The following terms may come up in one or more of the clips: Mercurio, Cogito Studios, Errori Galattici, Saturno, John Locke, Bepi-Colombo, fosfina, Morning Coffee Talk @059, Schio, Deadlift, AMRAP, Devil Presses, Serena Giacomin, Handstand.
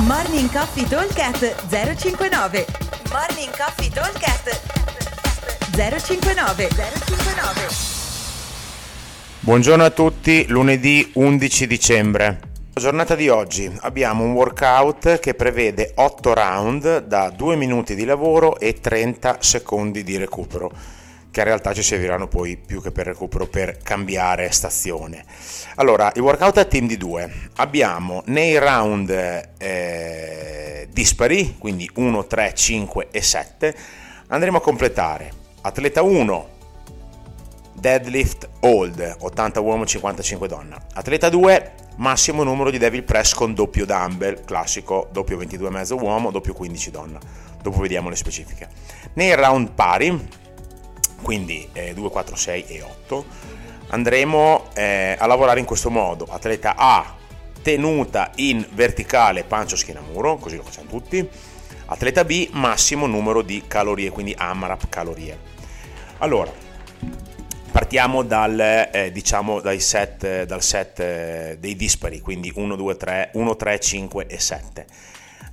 Morning Coffee Talk @059. Morning Coffee Talk @059. Buongiorno a tutti, lunedì 11 dicembre. La giornata di oggi abbiamo un workout che prevede 8 round da 2 minuti di lavoro e 30 secondi di recupero, che in realtà ci serviranno poi più che per recupero per cambiare stazione. Allora, il workout a team di 2. Abbiamo nei round dispari, quindi 1, 3, 5 e 7, andremo a completare atleta 1 deadlift hold, 80 uomo 55 donna, atleta 2 massimo numero di devil press con doppio dumbbell, classico doppio 22,5 uomo, doppio 15 donna, dopo vediamo le specifiche. Nei round pari, quindi 2, 4, 6 e 8, andremo a lavorare in questo modo: atleta A tenuta in verticale pancia schiena muro, così lo facciamo tutti, atleta B massimo numero di calorie, quindi AMRAP calorie. Allora partiamo dal set dei dispari, quindi 1, 3, 5 e 7.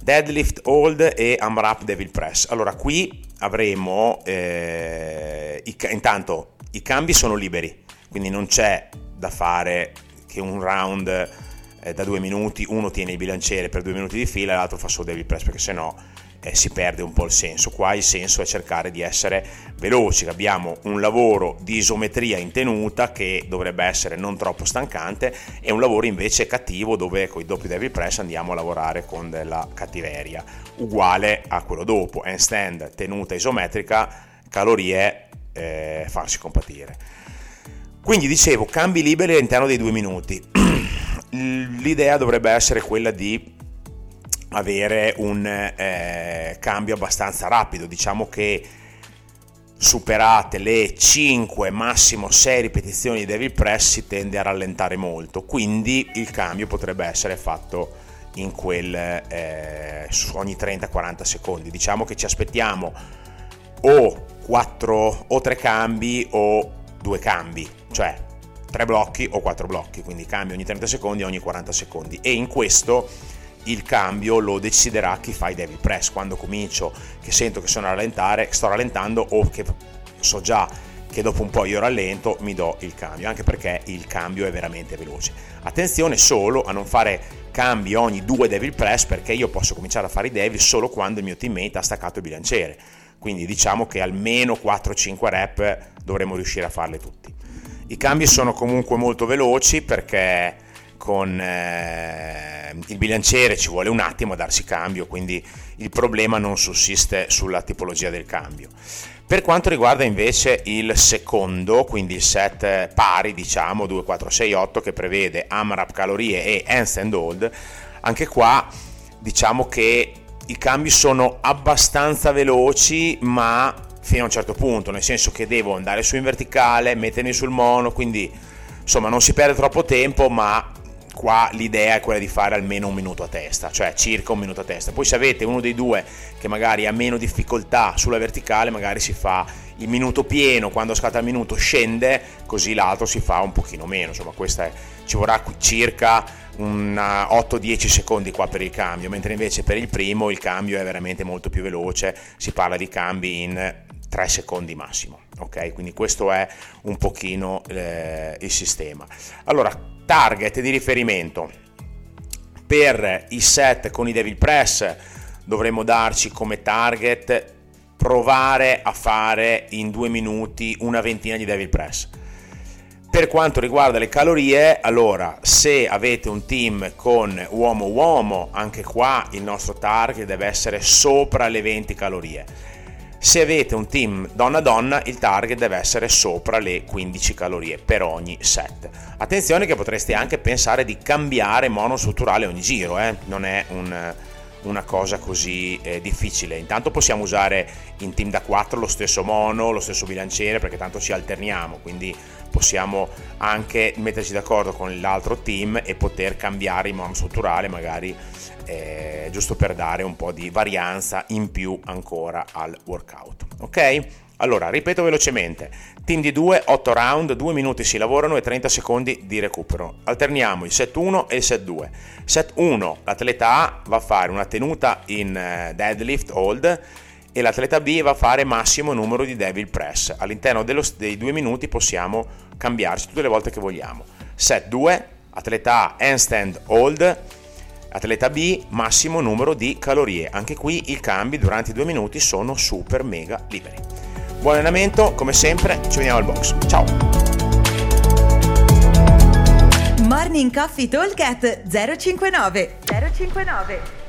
Deadlift hold e AMRAP devil press. Allora qui avremo intanto i cambi sono liberi, quindi non c'è da fare che un round da 2 minuti uno tiene il bilanciere per 2 minuti di fila e l'altro fa solo devil press, perché sennò si perde un po' il senso. Qua il senso è cercare di essere veloci. Abbiamo un lavoro di isometria in tenuta che dovrebbe essere non troppo stancante e un lavoro invece cattivo dove con i doppi devil press andiamo a lavorare con della cattiveria, uguale a quello dopo: handstand, tenuta isometrica, calorie, farsi compatire. Quindi dicevo, cambi liberi all'interno dei 2 minuti. L'idea dovrebbe essere quella di avere un cambio abbastanza rapido. Diciamo che superate le 5 massimo 6 ripetizioni di devil press si tende a rallentare molto, quindi il cambio potrebbe essere fatto in su ogni 30-40 secondi. Diciamo che ci aspettiamo o 4 o 3 cambi o 2 cambi, cioè 3 blocchi o 4 blocchi, quindi cambi ogni 30 secondi, ogni 40 secondi, e in questo il cambio lo deciderà chi fa i devil press. Quando comincio che sento che sto rallentando, o che so già che dopo un po' io rallento, mi do il cambio, anche perché il cambio è veramente veloce. Attenzione solo a non fare cambi ogni 2 devil press, perché io posso cominciare a fare i devil solo quando il mio teammate ha staccato il bilanciere, quindi diciamo che almeno 4-5 rep dovremo riuscire a farle tutti. I cambi sono comunque molto veloci, perché con il bilanciere ci vuole un attimo a darsi cambio, quindi il problema non sussiste sulla tipologia del cambio. Per quanto riguarda invece il secondo, quindi il set pari, diciamo 2, 4, 6, 8, che prevede AMRAP calorie e handstand hold, anche qua diciamo che i cambi sono abbastanza veloci, ma fino a un certo punto, nel senso che devo andare su in verticale, mettermi sul mono, quindi insomma non si perde troppo tempo, ma qua l'idea è quella di fare almeno 1 minuto a testa, cioè circa 1 minuto a testa. Poi se avete uno dei due che magari ha meno difficoltà sulla verticale, magari si fa il minuto pieno, quando scatta il minuto scende, così l'altro si fa un pochino meno. Insomma, ci vorrà circa 8-10 secondi qua per il cambio, mentre invece per il primo il cambio è veramente molto più veloce, si parla di cambi in 3 secondi massimo. Ok, quindi questo è un pochino il sistema. Allora, target di riferimento per i set con i devil press dovremmo darci come target provare a fare in 2 minuti una ventina di devil press. Per quanto riguarda le calorie, allora se avete un team con uomo-uomo, anche qua il nostro target deve essere sopra le 20 calorie. Se avete un team donna-donna, il target deve essere sopra le 15 calorie per ogni set. Attenzione che potreste anche pensare di cambiare monostrutturale ogni giro, non è una cosa così difficile. Intanto possiamo usare in team da 4 lo stesso mono, lo stesso bilanciere, perché tanto ci alterniamo, quindi possiamo anche metterci d'accordo con l'altro team e poter cambiare il monostrutturale magari, giusto per dare un po' di varianza in più ancora al workout. Ok? Allora, ripeto velocemente, team di 2, 8 round, 2 minuti si lavorano e 30 secondi di recupero. Alterniamo il set 1 e il set 2. Set 1, l'atleta A va a fare una tenuta in deadlift hold e l'atleta B va a fare massimo numero di devil press. All'interno dei 2 minuti possiamo cambiarci tutte le volte che vogliamo. Set 2, atleta A handstand hold, atleta B massimo numero di calorie. Anche qui i cambi durante i 2 minuti sono super mega liberi. Buon allenamento, come sempre ci vediamo al box, ciao. Morning Coffee Talk @ 059.